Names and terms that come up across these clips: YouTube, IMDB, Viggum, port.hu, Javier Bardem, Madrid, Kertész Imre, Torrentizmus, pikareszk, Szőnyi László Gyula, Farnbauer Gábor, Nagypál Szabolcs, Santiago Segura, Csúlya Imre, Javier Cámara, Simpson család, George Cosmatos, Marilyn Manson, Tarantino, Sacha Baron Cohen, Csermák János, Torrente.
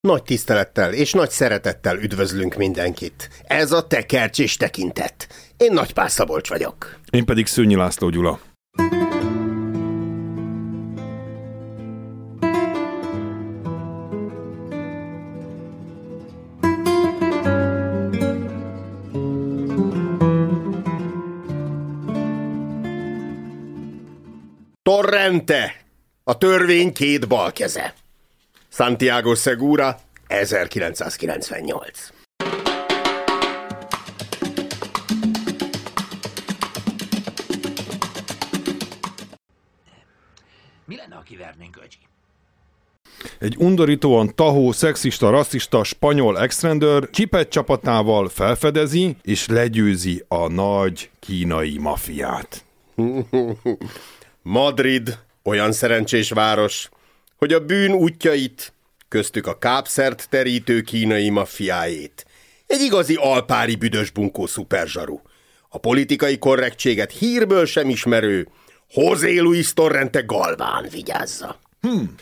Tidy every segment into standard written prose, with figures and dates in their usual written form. Nagy tisztelettel és nagy szeretettel üdvözlünk mindenkit. Ez a tekercsés tekintet. Én Nagypál Szabolcs vagyok. Én pedig Szőnyi László Gyula. Torrente, a törvény két bal keze. Santiago Segura, 1998. Mi lenne, ha kivernénk, öcsi? Egy undorítóan tahó, szexista, rasszista, spanyol ex-rendőr csipett csapatával felfedezi és legyőzi a nagy kínai mafiát. Madrid olyan szerencsés város, hogy a bűn útjait, köztük a kábszert terítő kínai maffiájét, egy igazi alpári büdösbunkó szuperzsaru, a politikai korrektséget hírből sem ismerő José Luis Torrente Galván vigyázza.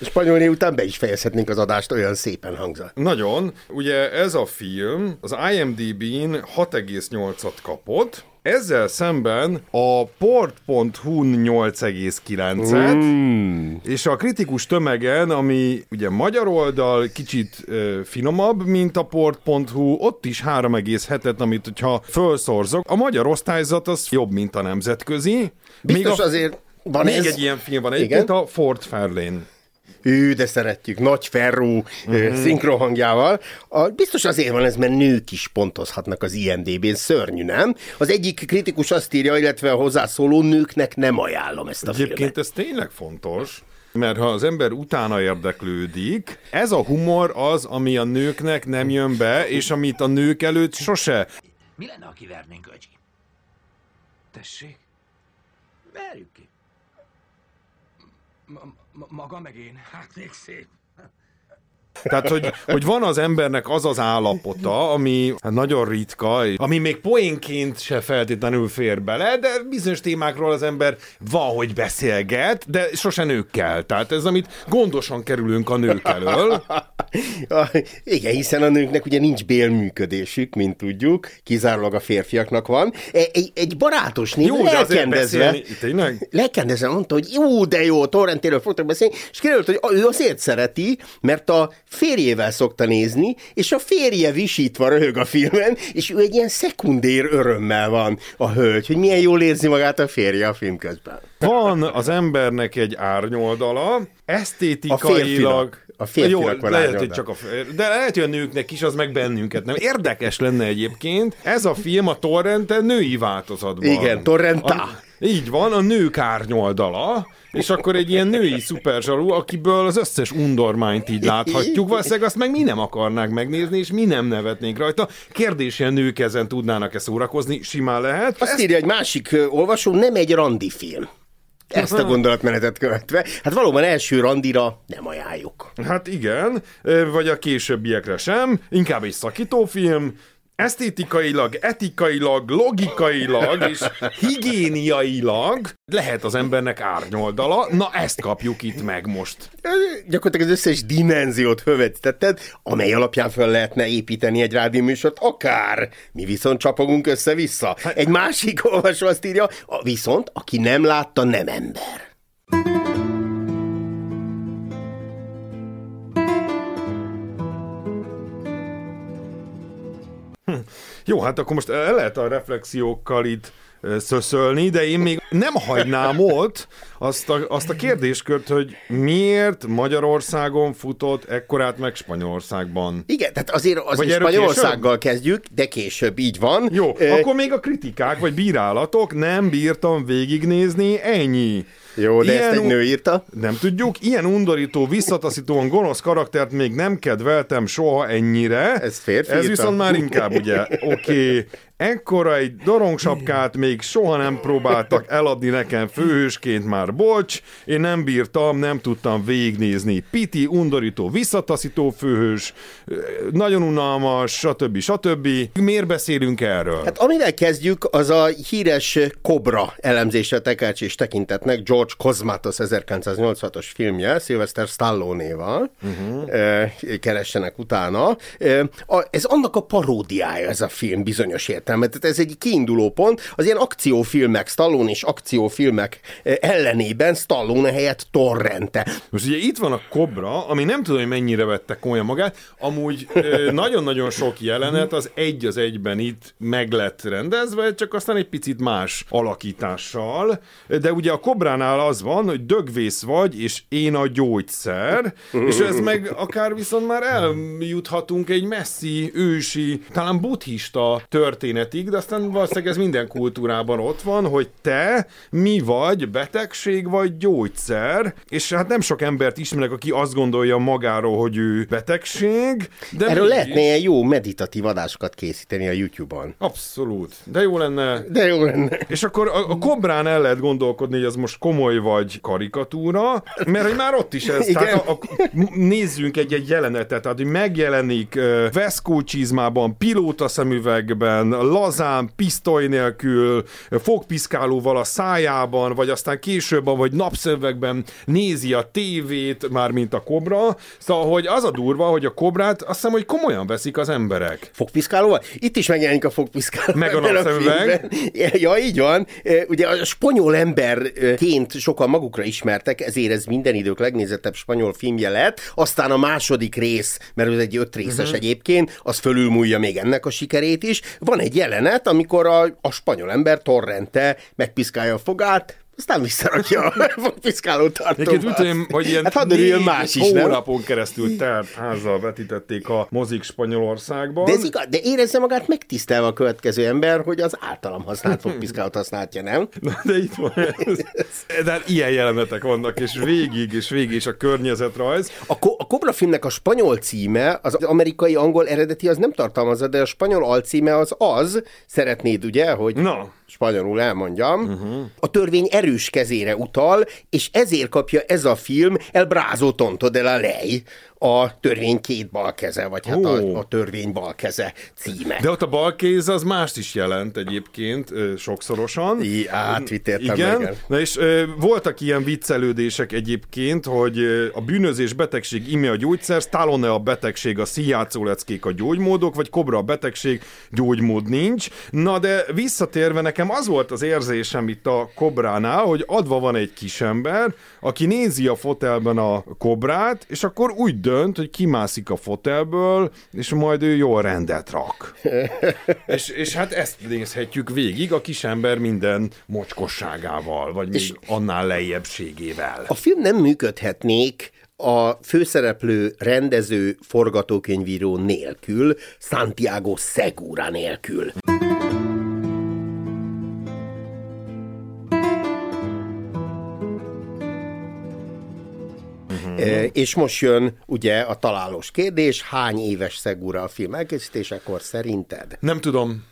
Spanyolné után be is fejezhetnénk az adást, olyan szépen hangzott. Nagyon. Ugye ez a film az IMDB-n 6,8-at kapott, ezzel szemben a port.hu-n 8,9-et, és a kritikus tömegen, ami ugye magyar oldal kicsit finomabb, mint a port.hu, ott is 3,7-et, amit hogyha felszorzok, a magyar osztályzat az jobb, mint a nemzetközi. Biztos azért van még ez. Egy ilyen film van egyébként, a Ford Fairlane. De szeretjük, nagy ferrú szinkronhangjával. Biztos azért van ez, mert nők is pontozhatnak az IMDB-n, szörnyű, nem? Az egyik kritikus azt írja, illetve a hozzászóló nőknek nem ajánlom ezt a filmet. Egyébként ez tényleg fontos, mert ha az ember utána érdeklődik, ez a humor az, ami a nőknek nem jön be, és amit a nők előtt sose. Mi lenne, ha kivernénk, öcsi? Tessék? Verjük ki. Maga meg én. Hát még szép. Tehát, hogy van az embernek az az állapota, ami hát nagyon ritka, ami még poénként se feltétlenül fér bele, de bizonyos témákról az ember van, hogy beszélget, de sose nőkkel. Tehát ez, amit gondosan kerülünk a nők elől. Igen, hiszen a nőknek ugye nincs bélműködésük, mint tudjuk, kizárólag a férfiaknak van. Egy barátos nép lekendezve mondta, hogy jó, de jó, Torrentéről fogtak beszélni, és kiderült, hogy ő azért szereti, mert a férjével szokta nézni, és a férje visítva röhög a filmen, és ő egy ilyen szekundér örömmel van a hölgy, hogy milyen jól érzi magát a férje a film közben. Van az embernek egy árnyoldala, esztétikailag... A férfinak van lehet, hogy csak a férfi, de lehet, hogy a nőknek is, az meg bennünket nem. Érdekes lenne egyébként, ez a film a Torrente női változatban. Igen, Torrenta. Így van, a nők árnyoldala, és akkor egy ilyen női szuperzsaru, akiből az összes undormányt így láthatjuk, valószínűleg azt meg mi nem akarnánk megnézni, és mi nem nevetnénk rajta. Kérdés, a nők ezen tudnának-e szórakozni, simán lehet. Azt írja egy másik olvasó, nem egy randi film. Ezt a gondolatmenetet követve. Hát valóban első randira nem ajánljuk. Hát igen, vagy a későbbiekre sem, inkább egy szakítófilm, esztétikailag, etikailag, logikailag és higiéniailag lehet az embernek árnyoldala, na ezt kapjuk itt meg most. Gyakorlatilag az összes dimenziót hövetítetted, amely alapján föl lehetne építeni egy rádióműsort, akár. Mi viszont csapogunk össze-vissza. Egy másik olvasó azt írja, viszont aki nem látta, nem ember. Jó, hát akkor most el lehet a reflexiókkal itt szöszölni, de én még nem hagynám ott azt a kérdéskört, hogy miért Magyarországon futott ekkorát meg Spanyolországban. Igen, tehát azért az Spanyolországgal kezdjük, de később így van. Jó, akkor még a kritikák vagy bírálatok, nem bírtam végignézni, ennyi. Jó, de ezt egy nő írta. Nem tudjuk, ilyen undorító, visszataszítóan gonosz karaktert még nem kedveltem soha ennyire. Ez férfi írta. Ez viszont már inkább ugye, oké, Ekkora egy dorongsapkát még soha nem próbáltak eladni nekem főhősként, már bocs, én nem bírtam, nem tudtam végignézni. Piti, undorító, visszataszító főhős, nagyon unalmas, stb. Stb. Miért beszélünk erről? Hát amivel kezdjük, az a híres Kobra elemzése tekercs és tekintetnek, George Cosmatos 1986-os filmje, Sylvester Stallone-val, keressenek utána. Ez annak a paródiája ez a film bizonyos értelemben. Tehát ez egy kiinduló pont, az ilyen akciófilmek, Stallone és akciófilmek ellenében Stallone helyett Torrente. Most ugye itt van a Kobra, ami nem tudom, hogy mennyire vette komolyan magát, amúgy nagyon-nagyon sok jelenet az egyben itt meg lett rendezve, csak aztán egy picit más alakítással, de ugye a Kobránál az van, hogy dögvész vagy, és én a gyógyszer, és ez meg akár viszont már eljuthatunk egy messzi, ősi, talán buddhista történet, de aztán valószínűleg ez minden kultúrában ott van, hogy te mi vagy, betegség vagy gyógyszer, és hát nem sok embert ismerek, aki azt gondolja magáról, hogy ő betegség. De erről lehetne ilyen jó meditatív adásokat készíteni a YouTube-on. Abszolút. De jó lenne. És akkor a Kobrán el lehet gondolkodni, hogy az most komoly vagy karikatúra, mert hogy már ott is ez. Tehát nézzünk egy jelenetet, tehát hogy megjelenik veszkó csizmában, pilóta szemüvegben, lazán, pisztoly nélkül, fogpiszkálóval a szájában, vagy aztán később, vagy napszövegben nézi a tévét, már mint a Kobra. Szóval, hogy az a durva, hogy a Kobrát azt hiszem, hogy komolyan veszik az emberek. Fogpiszkálóval? Itt is megjelenik a fogpiszkáló. Meg a napszöveg. Ja, így van. Ugye a spanyol emberként sokan magukra ismertek, ezért ez minden idők legnézettebb spanyol filmje lett. Aztán a második rész, mert ez egy 5 részes egyébként, az fölülmúlja még ennek a sikerét is. Van egy jelenet, amikor a spanyol ember Torrente megpiszkálja a fogát, aztán visszarakja a fogpiszkáló tartómat. Hát hadd örüljön más is, nem? Hónapon keresztül telt házzal vetítették a mozik Spanyolországban. De, de érezze magát megtisztelve a következő ember, hogy az általam használt fogpiszkálót használja, nem? Na, de itt van ez. De ilyen jelenetek vannak, és végig is a környezetrajz. A Kobra filmnek a spanyol címe, az amerikai-angol eredeti az nem tartalmazza, de a spanyol alcíme az, szeretnéd ugye, hogy spanyolul elmondjam, a törvény erős kezére utal, és ezért kapja ez a film El brazo tonto de la ley, a törvény két balkeze, vagy hát a törvény balkeze címe. De ott a balkéz az mást is jelent egyébként sokszorosan. Igen. Na és voltak ilyen viccelődések egyébként, hogy a bűnözés, betegség, ime a gyógyszer, Stallone a betegség, a színjátszóleckék a gyógymódok, vagy Kobra a betegség, gyógymód nincs. Na de visszatérve nekem az volt az érzésem itt a Kobránál, hogy adva van egy kisember, aki nézi a fotelben a Kobrát, és akkor úgy dönt, hogy kimászik a fotelből, és majd ő jól rendet rak. és hát ezt nézhetjük végig a kisember minden mocskosságával, vagy még annál lejjebbségével. A film nem működhetnék a főszereplő, rendező, forgatókönyvíró nélkül, Santiago Segura nélkül. És most jön ugye a találós kérdés, hány éves Segura a film elkészítésekor szerinted? Nem tudom.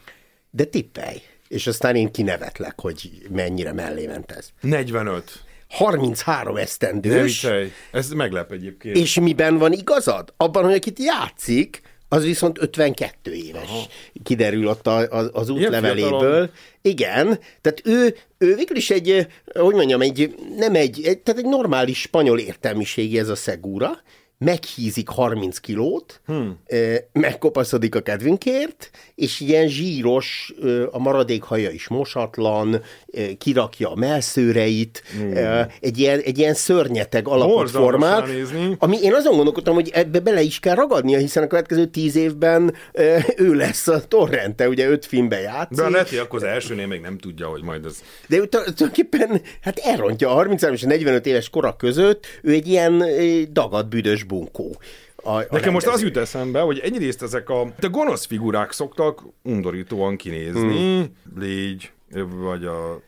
De tippelj, és aztán én kinevetlek, hogy mennyire mellé ment ez. 45. 33 esztendős. Ne viccelj, ez meglep egyébként. És miben van igazad? Abban, hogy akit játszik, az viszont 52 éves. Aha. Kiderül ott az útleveléből. Igen, tehát ő végül is egy, hogy mondjam, tehát egy normális spanyol értelmiségi ez a Segura, meghízik 30 kilót, megkopaszodik a kedvünkért, és ilyen zsíros, a maradék haja is mosatlan, kirakja a mellszőreit, egy ilyen szörnyeteg alapot formál, ami én azon gondolkodtam, hogy ebbe bele is kell ragadnia, hiszen a következő 10 évben ő lesz a Torrente, ugye 5 filmben játszik. De lehet, hogy akkor az elsőnél még nem tudja, hogy majd az... De ő tulajdonképpen hát elrontja a 33 és a 45 éves korak között, ő egy ilyen dagadt büdös bunkó. Nekem most az jut eszembe, hogy egyrészt ezek a gonosz figurák szoktak undorítóan kinézni. Légy, vagy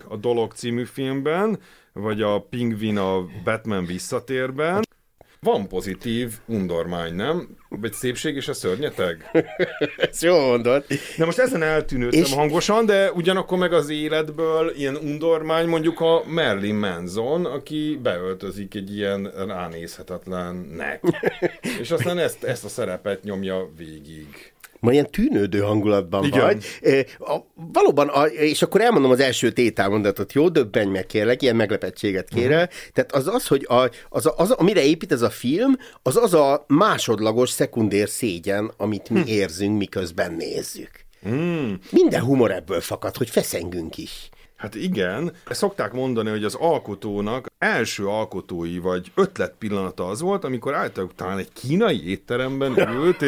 a Dolog című filmben, vagy a Pingvin a Batman visszatérben. Van pozitív undormány, nem? Vagy szépség és a szörnyeteg? Ezt jól mondod. De most ezen eltűnődtem és... hangosan, de ugyanakkor meg az életből ilyen undormány mondjuk a Marilyn Manson, aki beöltözik egy ilyen ránézhetetlennek. És aztán ezt a szerepet nyomja végig. Ma ilyen tűnődő hangulatban igen. Vagy. Valóban, és akkor elmondom az első tételmondatot, jó? Döbbenj meg, kérlek, ilyen meglepettséget kérel. Tehát az, hogy amire épít ez a film, az a másodlagos, szekundér szégyen, amit mi érzünk, miközben nézzük. Minden humor ebből fakad, hogy feszengünk is. Hát igen, szokták mondani, hogy az alkotónak első alkotói vagy ötlet pillanata az volt, amikor álltak talán egy kínai étteremben ült,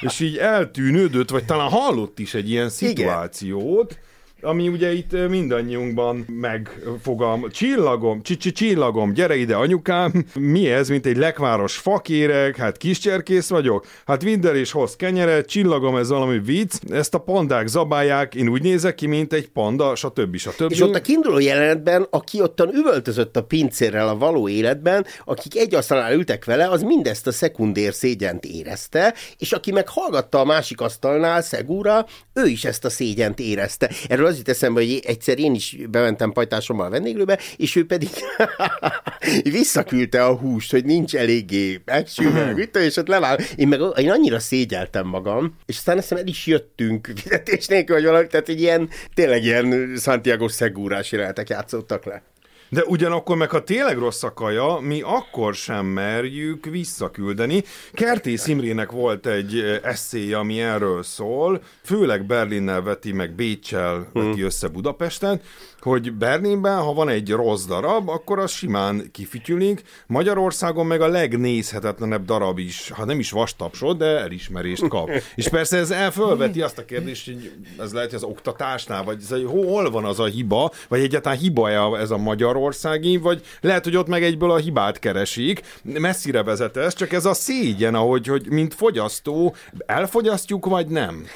és így eltűnődött, vagy talán hallott is egy ilyen szituációt, igen. Ami ugye itt mindannyiunkban megfogam. Csillagom, csillagom, gyere ide anyukám, mi ez, mint egy lekváros fakéreg, hát kiscserkész vagyok, hát vidd el és hozz kenyeret, csillagom, ez valami vicc, ezt a pandák zabálják, én úgy nézek ki, mint egy panda, stb. És ott a kiinduló jelenetben, aki ottan üvöltözött a pincérrel a való életben, akik egy asztalnál ültek vele, az mindezt a szekundér szégyent érezte, és aki meg hallgatta a másik asztalnál, Segura, ő is ezt a szégyent érezte. Erről az jut eszembe, hogy egyszer én is bementem pajtásommal a vendéglőbe, és ő pedig visszaküldte a húst, hogy nincs eléggé megsülve, és ott leváll. Én annyira szégyeltem magam, és aztán eszem, el is jöttünk fizetés nélkül, vagy valami, tehát egy ilyen, tényleg ilyen Santiago Segurás jelenetek játszottak le. De ugyanakkor meg, ha tényleg rossz a kaja, mi akkor sem merjük visszaküldeni. Kertész Imrének volt egy esszéje, ami erről szól, főleg Berlinnel veti, meg Béccsel veti össze Budapesten, hogy Berlinben, ha van egy rossz darab, akkor az simán kifütyülik. Magyarországon meg a legnézhetetlenebb darab is, ha nem is vastapsod, de elismerést kap. És persze ez elfölveti azt a kérdést, hogy ez lehet, hogy az oktatásnál, vagy ez, hol van az a hiba, vagy egyáltalán hiba ez a magyarországi, vagy lehet, hogy ott meg egyből a hibát keresik. Messzire vezet ez, csak ez a szégyen, ahogy hogy mint fogyasztó, elfogyasztjuk, vagy nem?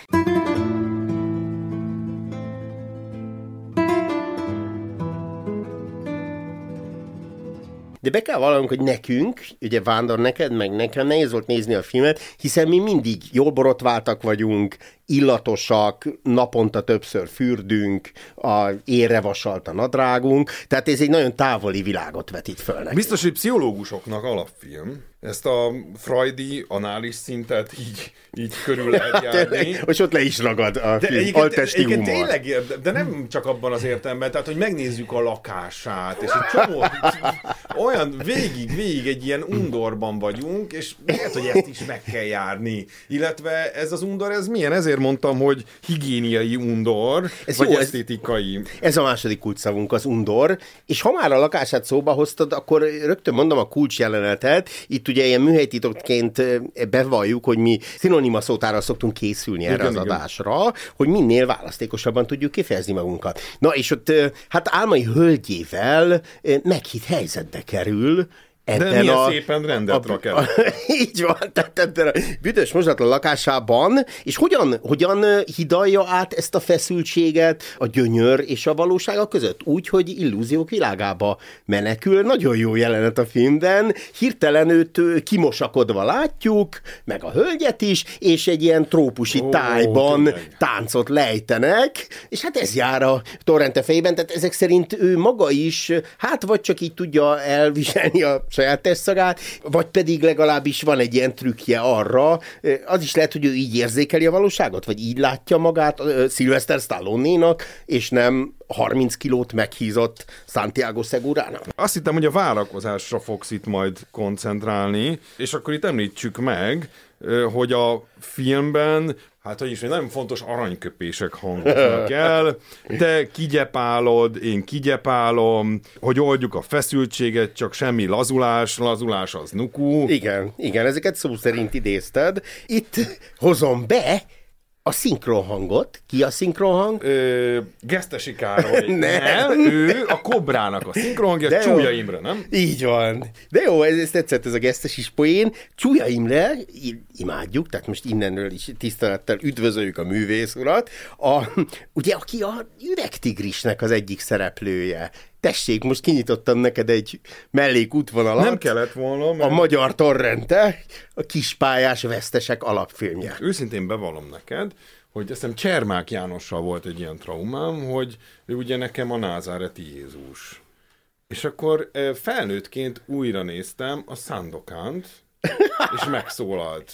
De be kell valamunk, hogy nekünk, ugye Vándor, neked, meg nekem nehéz volt nézni a filmet, hiszen mi mindig jól borotváltak vagyunk, illatosak, naponta többször fürdünk, érre vasalt a nadrágunk, tehát ez egy nagyon távoli világot vetít föl nekünk. Biztos, hogy pszichológusoknak alapfilm. Ezt a freudi anális szintet így körül lehet járni. És ott le is ragad a film, altesti humor. Tényleg, de nem csak abban az értelemben, tehát, hogy megnézzük a lakását, és egy csomó, olyan végig egy ilyen undorban vagyunk, és lehet, hogy ezt is meg kell járni. Illetve ez az undor, ez milyen? Ezért mondtam, hogy higiéniai undor, ez vagy jó, esztétikai. Ez a második kulcsszavunk, az undor. És ha már a lakását szóba hoztad, akkor rögtön mondom a kulcsjelenetet. Itt ugye ilyen műhelytitokként bevalljuk, hogy mi szinonima szótára szoktunk készülni erre az adásra, hogy minél választékosabban tudjuk kifejezni magunkat. Na és ott hát álmai hölgyével meghitt helyzetbe kerül, de milyen szépen rendet rakett. Így van, tehát ebben a büdös mozdatlan lakásában, és hogyan hidalja át ezt a feszültséget a gyönyör és a valósága között? Úgy, hogy illúziók világába menekül. Nagyon jó jelenet a filmben, hirtelen őt kimosakodva látjuk, meg a hölgyet is, és egy ilyen trópusi tájban tényleg táncot lejtenek, és hát ez jár a Torrente fejében, tehát ezek szerint ő maga is, hát vagy csak így tudja elviselni a saját testszagát, vagy pedig legalábbis van egy ilyen trükkje arra, az is lehet, hogy ő így érzékeli a valóságot, vagy így látja magát Sylvester Stallone-nak, és nem 30 kilót meghízott Santiago Segurának. Azt hittem, hogy a várakozásra fogsz itt majd koncentrálni, és akkor itt említsük meg, hogy a filmben nagyon fontos aranyköpések hangoznak el, te kigyepálod, én kigyepálom, hogy oldjuk a feszültséget, csak semmi lazulás az nukú. Igen, ezeket szó szerint idézted. Itt hozom be a szinkronhangot. Ki a szinkronhang? Gesztesi Károly. Nem, ő a Kobrának a szinkronhangja, Csúlya Imre, nem? Így van. De jó, ez tetszett, ez a gesztesis poén. Csúlya Imre, imádjuk, tehát most innenről is tisztelettel üdvözöljük a művész urat, ugye, aki a Üvegtigrisnek az egyik szereplője. tessék, most kinyitottam neked egy mellékútvonalat. Nem kellett volna, mert... A magyar Torrente, a kispályás vesztesek alapfilmje. Őszintén bevallom neked, hogy azt hiszem Csermák Jánossal volt egy ilyen traumám, hogy ugye nekem a názáreti Jézus. És akkor felnőttként újra néztem a Szándokánt, és megszólalt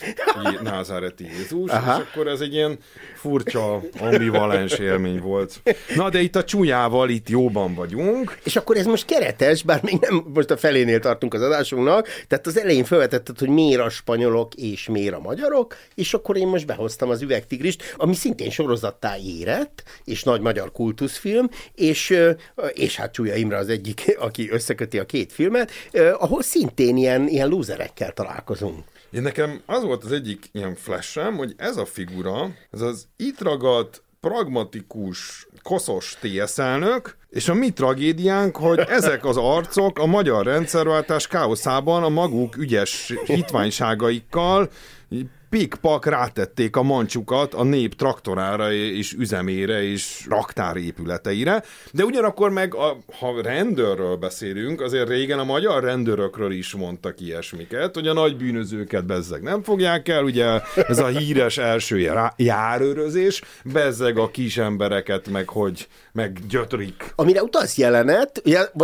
názáreti Jézus, aha, és akkor ez egy ilyen furcsa, ambivalens élmény volt. Na, de itt a Csúlyával itt jóban vagyunk. És akkor ez most keretes, bár még nem, most a felénél tartunk az adásunknak, tehát az elején felvetetted, hogy miért a spanyolok és miért a magyarok, és akkor én most behoztam az Üvegtigrist, ami szintén sorozattá érett, és nagy magyar kultuszfilm, és hát Csúlya Imre az egyik, aki összeköti a két filmet, ahol szintén ilyen lúzerekkel találkozik. Én nekem az volt az egyik ilyen flash-em, hogy ez a figura, ez az itt ragadt, pragmatikus, koszos TSZ elnök, és a mi tragédiánk, hogy ezek az arcok a magyar rendszerváltás káoszában a maguk ügyes hitványságaikkal pikpak rátették a mancsukat a nép traktorára és üzemére és raktárépületeire, de ugyanakkor meg, ha rendőrről beszélünk, azért régen a magyar rendőrökről is mondtak ilyesmiket, hogy a nagy bűnözőket bezzeg nem fogják el, ugye ez a híres első járőrözés, bezzeg a kis embereket meg hogy meggyötrik. Amire utalsz jelenet,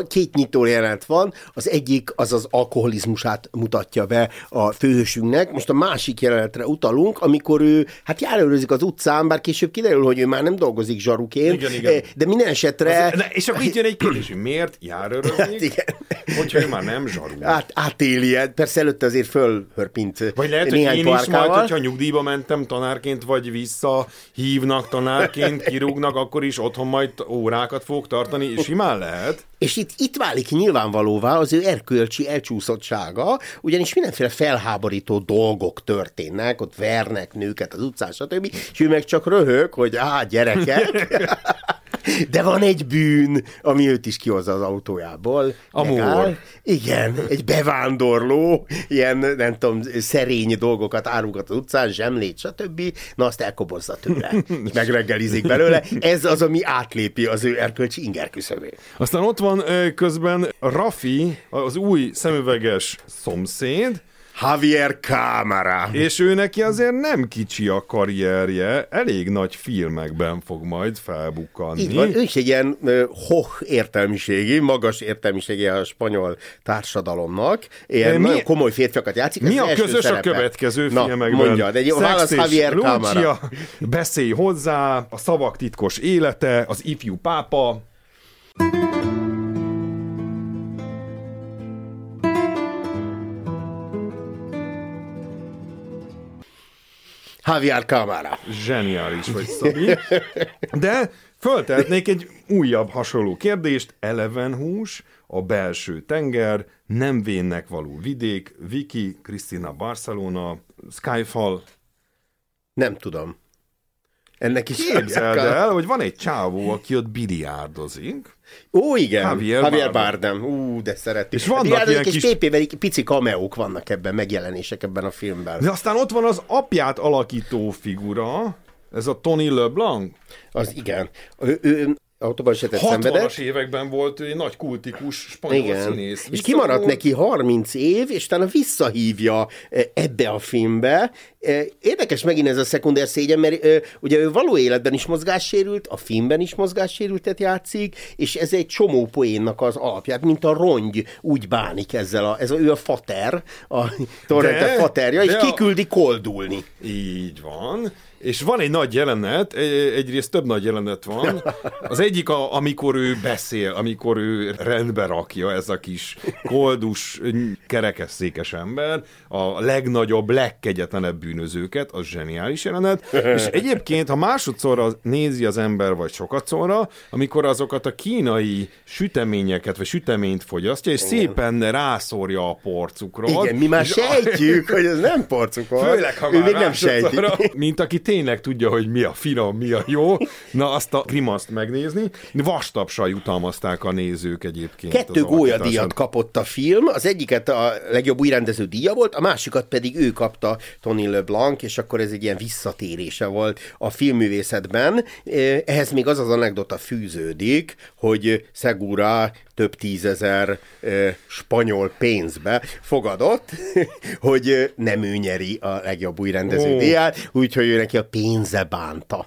két nyitó jelenet van, az egyik az az alkoholizmusát mutatja be a főhősünknek, most a másik jelenetre utalunk, amikor ő hát járőrözik az utcán, bár később kiderül, hogy ő már nem dolgozik zsaruként, igen. De minden esetre... És akkor itt jön egy kérdés, hogy miért járőrözik, hát igen, hogyha ő már nem zsarú. Átéli, persze előtte azért fölhörpint. Vagy lehet, hogy én is majd, hogyha nyugdíjba mentem tanárként, vagy vissza hívnak tanárként, kirúgnak, akkor is otthon majd órákat fogok tartani, és simán lehet. És itt válik nyilvánvalóvá az ő erkölcsi elcsúszottsága, ugyanis mindenféle felháborító dolgok történnek, ott vernek nőket az utcán, stb. És ő meg csak röhög, hogy gyerekek, de van egy bűn, ami őt is kihozza az autójából. Amúl. Igen, egy bevándorló, ilyen, nem tudom, szerény dolgokat árulgat az utcán, zsemlét, stb. Na, azt elkobozza tőle, és megreggelizik belőle. Ez az, ami átlépi az ő erkölcsi ingerküszöbét. Aztán ott van közben Rafi, az új szemüveges szomszéd, Javier Cámara. És ő neki azért nem kicsi a karrierje, elég nagy filmekben fog majd felbukkanni. Így van, ő is egy ilyen magas értelmiségi a spanyol társadalomnak, ilyen nagyon komoly férfiakat játszik. Mi a közös szerepe? A következő filmekben? Mondjad, egy válasz Javier Cámara. Beszélj hozzá, a szavak titkos élete, az ifjú pápa. Javier Cámara. Zseniális vagy, Szabi. De föltehetnék egy újabb hasonló kérdést. Eleven hús, a belső tenger, nem vénnek való vidék, Viki, Krisztina Barcelona, Skyfall. Nem tudom. Ennek is képzeld el, hogy van egy csávó, aki ott biliárdozik. Ó, igen, Javier Bardem. De szeretik. És vannak ilyen kis... pici kameók vannak ebben, megjelenések ebben a filmben. De aztán ott van az apját alakító figura, ez a Tony LeBlanc. Az igen. Ő autóbalesetet szenvedett. 60-as években volt egy nagy kultikus spanyol színész. És kimaradt neki 30 év, és utána visszahívja ebbe a filmbe. Érdekes megint ez a szekunder szégyen, mert ugye ő való életben is mozgássérült, a filmben is mozgássérültet játszik, és ez egy csomó poénnak az alapját, mint a rongy úgy bánik ezzel. Ő a fater, a Torrente faterja, és kiküldi koldulni. Így van. És van egy nagy jelenet, egyrészt több nagy jelenet van. Az egyik, amikor ő beszél, amikor ő rendbe rakja ez a kis koldus, kerekesszékes ember, a legnagyobb, legkegyetlenebb bűnözőket, az zseniális jelenet. És egyébként, ha másodszorra nézi az ember, vagy sokadszorra, amikor azokat a kínai süteményeket, vagy süteményt fogyasztja, és szépen rászórja a porcukról. Igen, mi már sejtjük, hogy ez nem porcukor. Főleg, ha már másodszorra, mint aki tényleg tudja, hogy mi a finom, mi a jó. Na, azt a grimaszt megnézni. Vastapsal jutalmazták a nézők egyébként. 2 gólyadíjat kapott a film, az egyiket a legjobb új rendező díja volt, a másikat pedig ő kapta, Tony LeBlanc, és akkor ez egy ilyen visszatérése volt a filmművészetben. Ehhez még az anekdota fűződik, hogy Segura több tízezer spanyol pénzbe fogadott, hogy nem ő nyeri a legjobb új rendező díját, úgyhogy ő neki a pénze bánta.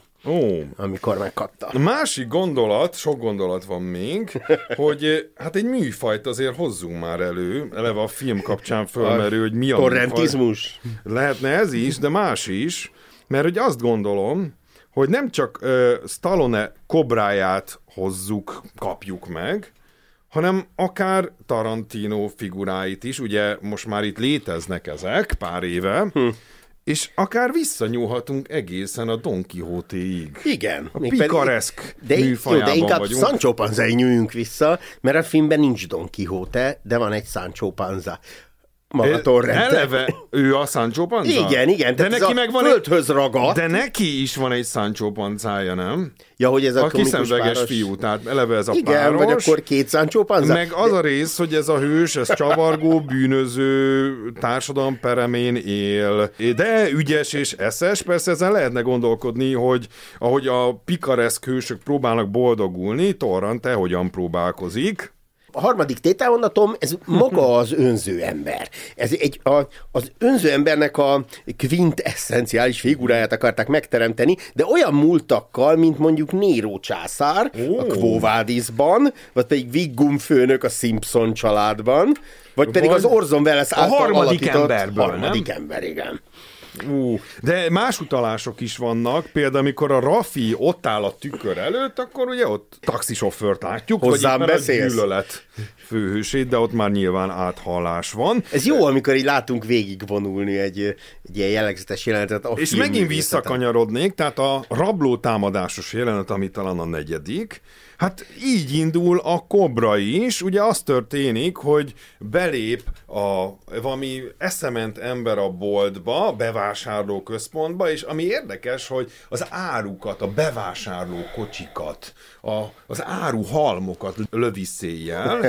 Amikor megkapta. A másik gondolat, sok gondolat van még, hogy hát egy műfajt azért hozzunk már elő, eleve a film kapcsán fölmerül, hogy mi a torrentizmus. Lehetne ez is, de más is, mert hogy azt gondolom, hogy nem csak Stallone Kobráját hozzuk, kapjuk meg, hanem akár Tarantino figuráit is, ugye most már itt léteznek ezek pár éve, és akár visszanyúlhatunk egészen a Don Quixote-ig. Igen. A pikareszk műfajában vagyunk. De inkább vagyunk. Sancho Panza-i nyújjunk vissza, mert a filmben nincs Don Quixote, de van egy Sancho Panza. Maga Torrente. Eleve ő a Sancho Panza? Igen, igen. De neki meg van földhöz ragadt. De neki is van egy Sancho Panzája, nem? Ja, hogy ez a kiszemveges fiú, tehát eleve ez a igen, páros. Igen, vagy akkor két Sancho Panza. Meg az a rész, hogy ez a hős, ez csavargó, bűnöző, társadalom peremén él, de ügyes és eszes. Persze ezen lehetne gondolkodni, hogy ahogy a pikareszk hősök próbálnak boldogulni, Torrente hogyan próbálkozik. A harmadik tétálvonatom, ez maga az önző ember. Ez az önző embernek a quintesszenciális figuráját akarták megteremteni, de olyan múltakkal, mint mondjuk Nero Császár a Quo Vadisban, vagy pedig Viggum főnök a Simpson családban, vagy pedig az Orson Welles által alakított Harmadik ember, igen. De más utalások is vannak, például amikor a Rafi ott áll a tükör előtt, akkor ugye ott taxisofőrt látjuk, hozzám vagy éppen a gyűlölet főhősét, de ott már nyilván áthallás van. Ez jó, amikor így látunk végigvonulni egy ilyen jellegzetes jelenetet. És megint visszakanyarodnék, tehát a rabló támadásos jelenet, ami talán a negyedik, hát így indul a Kobra is, ugye az történik, hogy belép valami eszement ember a boltba, bevásárlóközpontba, és ami érdekes, hogy az árukat, a bevásárlókocsikat, az áruhalmokat lövi széjjel,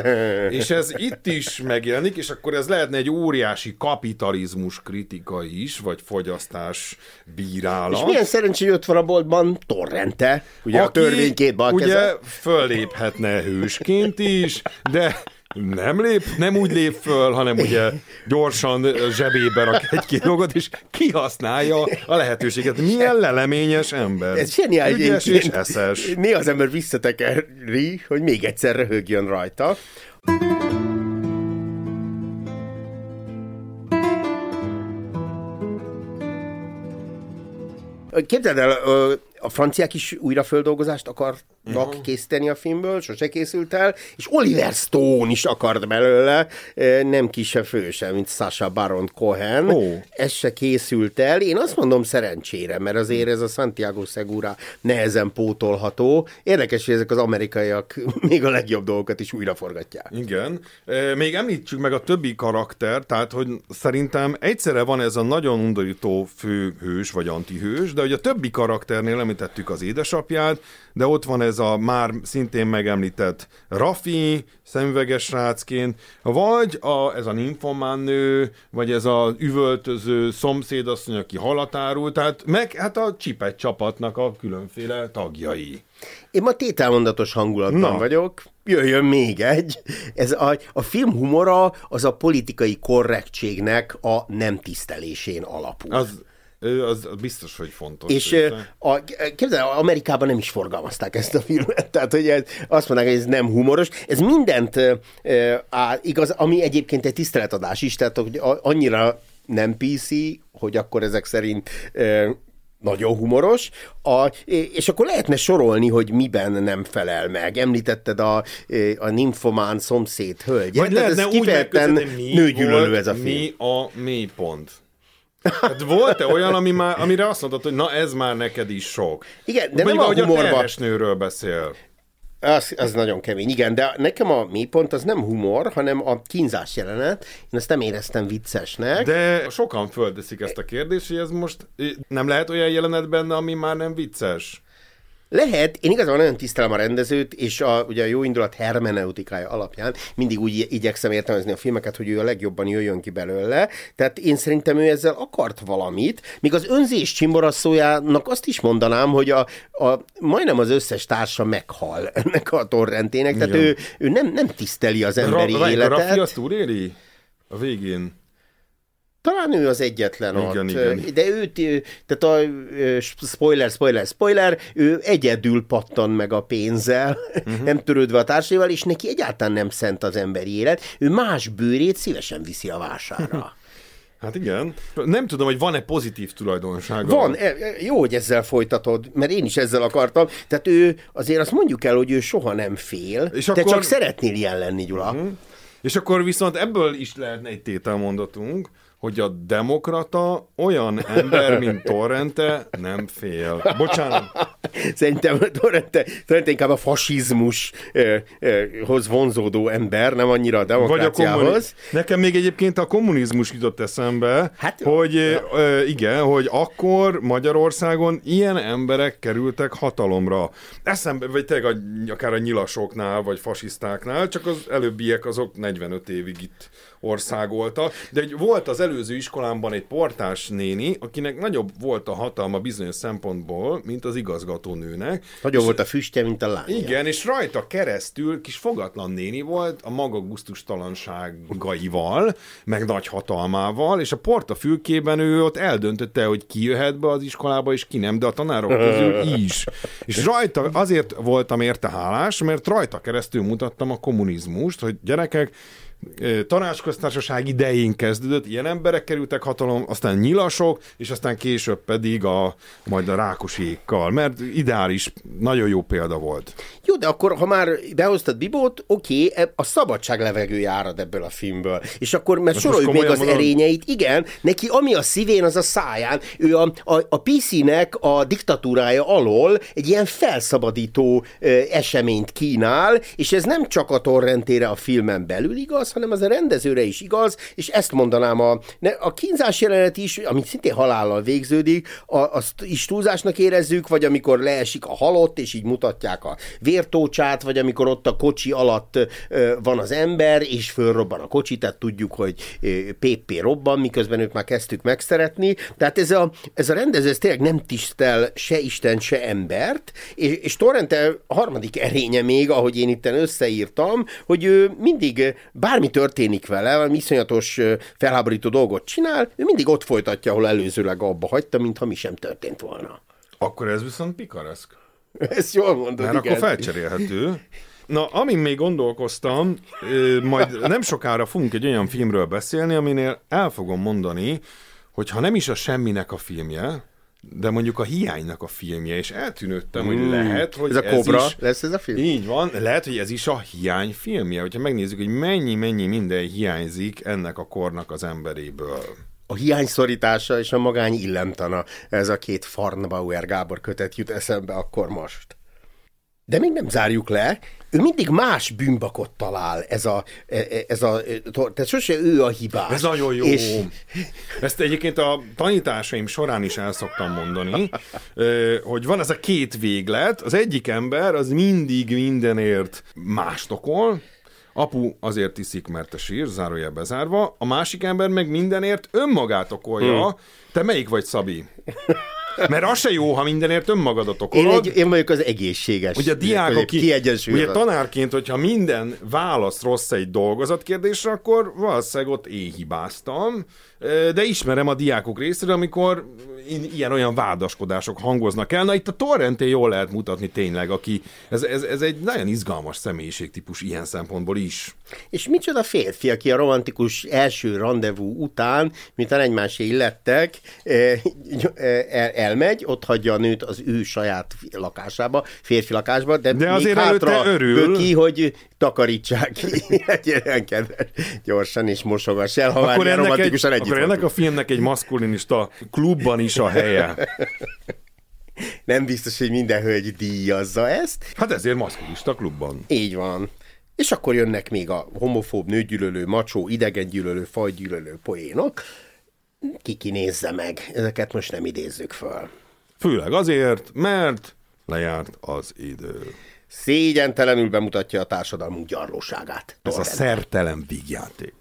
és ez itt is megjelenik, és akkor ez lehetne egy óriási kapitalizmus kritika is, vagy fogyasztás bírálat. És milyen szerencsé jött van a boltban Torrente, ugye aki, a törvény két bal ugye kezet. Fölléphetne hősként is, de nem úgy lép föl, hanem ugye gyorsan zsebébe rak egy-két dolgot, és kihasználja a lehetőséget. Milyen leleményes ember. Ez zseniális. Ügyes és eszes. Néha az ember visszatekeri, hogy még egyszer röhögjön rajta. Képzeld el, a franciák is újra földolgozást akartak készíteni a filmből, sose készült el, és Oliver Stone is akart belőle, nem kisebb főse, mint Sacha Baron Cohen. Ez se készült el. Én azt mondom szerencsére, mert azért ez a Santiago Segura nehezen pótolható. Érdekes, hogy ezek az amerikaiak még a legjobb dolgokat is újraforgatják. Igen. Még említsük meg a többi karakter, tehát hogy szerintem egyszerre van ez a nagyon undorító főhős vagy antihős, de hogy a többi karakternél említettük az édesapját, de ott van ez a már szintén megemlített Rafi, szemüveges srácként, vagy ez a ninfomán nő, vagy ez az üvöltöző szomszédasszony, aki halat árul, tehát meg hát a csipet csapatnak a különféle tagjai. Én ma tételmondatos hangulatban vagyok, jöjjön még egy. Ez a film humora az a politikai korrektségnek a nem tisztelésén alapul. Az biztos, hogy fontos. És képzelj, Amerikában nem is forgalmazták ezt a filmet, tehát hogy azt mondják, hogy ez nem humoros. Ez mindent igaz, ami egyébként egy tiszteletadás is, tehát hogy annyira nem PC, hogy akkor ezek szerint nagyon humoros, és akkor lehetne sorolni, hogy miben nem felel meg. Említetted a ninfomán szomszéd hölgyet. Vagy lehetne ez úgy megköszönni, nőgyűlölő ez a film. Mi a mélypont? Hát volt-e olyan, amire azt mondtad, hogy na ez már neked is sok? Igen, de nem a humorban. A terhesnőről beszél. Az nagyon kemény, igen, de nekem a mélypont az nem humor, hanem a kínzás jelenet. Én ezt nem éreztem viccesnek. De sokan fölteszik ezt a kérdést, hogy ez most nem lehet olyan jelenet benne, ami már nem vicces. Lehet, én igazán nagyon tisztelem a rendezőt, és ugye a jó indulat hermeneutikája alapján mindig úgy igyekszem értelmezni a filmeket, hogy ő a legjobban jöjjön ki belőle, tehát én szerintem ő ezzel akart valamit, míg az önzés csimboraszójának azt is mondanám, hogy majdnem az összes társa meghal ennek a Torrentének, tehát ő nem tiszteli az emberi életet. A Raffi azt túléli a végén? Talán ő az egyetlen igen. De ő, tehát a spoiler, ő egyedül pattan meg a pénzzel, nem törődve a társaival, és neki egyáltalán nem szent az emberi élet, ő más bőrét szívesen viszi a vására. Hát igen. Nem tudom, hogy van-e pozitív tulajdonsága. Van. Jó, hogy ezzel folytatod, mert én is ezzel akartam. Tehát ő, azért azt mondjuk el, hogy ő soha nem fél, és te akkor... csak szeretnél ilyen lenni, Gyula. És akkor viszont ebből is lehetne egy tételmondatunk, hogy a demokrata olyan ember, mint Torrente, nem fél. Bocsánat. Szerintem Torrente inkább a fasizmushoz vonzódó ember, nem annyira a demokráciához. Nekem még egyébként a kommunizmus jutott eszembe, hogy akkor Magyarországon ilyen emberek kerültek hatalomra. Eszembe, vagy tényleg akár a nyilasoknál, vagy fasisztáknál, csak az előbbiek azok 45 évig itt országoltak. De volt az előző iskolámban egy portás néni, akinek nagyobb volt a hatalma bizonyos szempontból, mint az igazgatónőnek. Nagyobb volt a füstje, mint a lánya. Igen, és rajta keresztül kis fogatlan néni volt a maga gusztustalanságaival, meg nagy hatalmával, és a portafülkében ő ott eldöntötte, hogy ki jöhet be az iskolába, és ki nem, de a tanárok közül is. És rajta, azért voltam érte hálás, mert rajta keresztül mutattam a kommunizmust, hogy gyerekek, Tanácsköztársaság idején kezdődött, ilyen emberek kerültek hatalom, aztán nyilasok, és aztán később pedig majd a Rákosékkal, mert ideális, nagyon jó példa volt. Jó, de akkor, ha már behoztad Bibót, oké, a szabadság levegője árad ebből a filmből. És akkor, mert soroljuk még az erényeit, igen, neki ami a szívén, az a száján, ő a PC-nek a diktatúrája alól egy ilyen felszabadító eseményt kínál, és ez nem csak a Torrentére a filmen belül igaz, hanem az a rendezőre is igaz, és ezt mondanám, a kínzás jelenet is, amit szintén halállal végződik, azt is túlzásnak érezzük, vagy amikor leesik a halott, és így mutatják a vértócsát, vagy amikor ott a kocsi alatt van az ember, és fölrobban a kocsi, tehát tudjuk, hogy PP robban, miközben ők már kezdtük megszeretni. Tehát ez a rendező, ez tényleg nem tisztel se Isten, se embert, és Torrente harmadik erénye még, ahogy én itten összeírtam, hogy ő mindig bármi történik vele, valami iszonyatos felháborító dolgot csinál, ő mindig ott folytatja, ahol előzőleg abba hagyta, mintha mi sem történt volna. Akkor ez viszont pikareszk. Ezt jól mondod, igen. Akkor felcserélhető. Na, amin még gondolkoztam, majd nem sokára fogunk egy olyan filmről beszélni, aminél el fogom mondani, hogy ha nem is a semminek a filmje, de mondjuk a hiánynak a filmje, és eltűnődtem, hogy lehet, hogy ez a Kobra is, lesz ez a film? Így van, lehet, hogy ez is a hiány filmje, hogyha megnézzük, hogy mennyi minden hiányzik ennek a kornak az emberéből. A hiányszorítása és a magány illemtana, ez a két Farnbauer Gábor kötet jut eszembe akkor most. De még nem zárjuk le, ő mindig más bűnbakot talál, tehát sose ő a hibás. Ez nagyon jó. És... ezt egyébként a tanításaim során is el szoktam mondani, hogy van ez a két véglet, az egyik ember az mindig mindenért mást okol, apu azért iszik, mert te sír, zárójel bezárva, a másik ember meg mindenért önmagát okolja, te melyik vagy, Szabi? Mert az se jó, ha mindenért önmagadat okolod. Én vagyok az egészséges. Ugye a diákok kiegyensúlyozott. Ugye tanárként, hogyha minden válasz rossz egy dolgozatkérdésre, akkor valószínűleg ott én hibáztam, de ismerem a diákok részéről, amikor ilyen-olyan vádaskodások hangoznak el. Na, itt a Torrentén jól lehet mutatni tényleg, aki ez egy nagyon izgalmas személyiségtípus ilyen szempontból is. És micsoda férfi, aki a romantikus első randevú után, miután egymásé lettek, elmegy, ott hagyja a nőt az ő saját lakásába, férfi lakásba, de azért hátra böki, hogy takarítsák ki. Legyen kedves, gyorsan és mosogass el, ha akkor már romantikusan együtt. Akkor ennek a filmnek egy maszkulinista klubban is a helye. Nem biztos, hogy minden hölgy díjazza ezt. Hát ezért maszkulinista klubban. Így van. És akkor jönnek még a homofób, nőgyűlölő, macsó, idegengyűlölő, fajgyűlölő poénok. Ki nézze meg, ezeket most nem idézzük föl. Főleg azért, mert Lejárt az idő. Szégyentelenül bemutatja a társadalmunk gyarlóságát. Ez a szertelen vígjáték.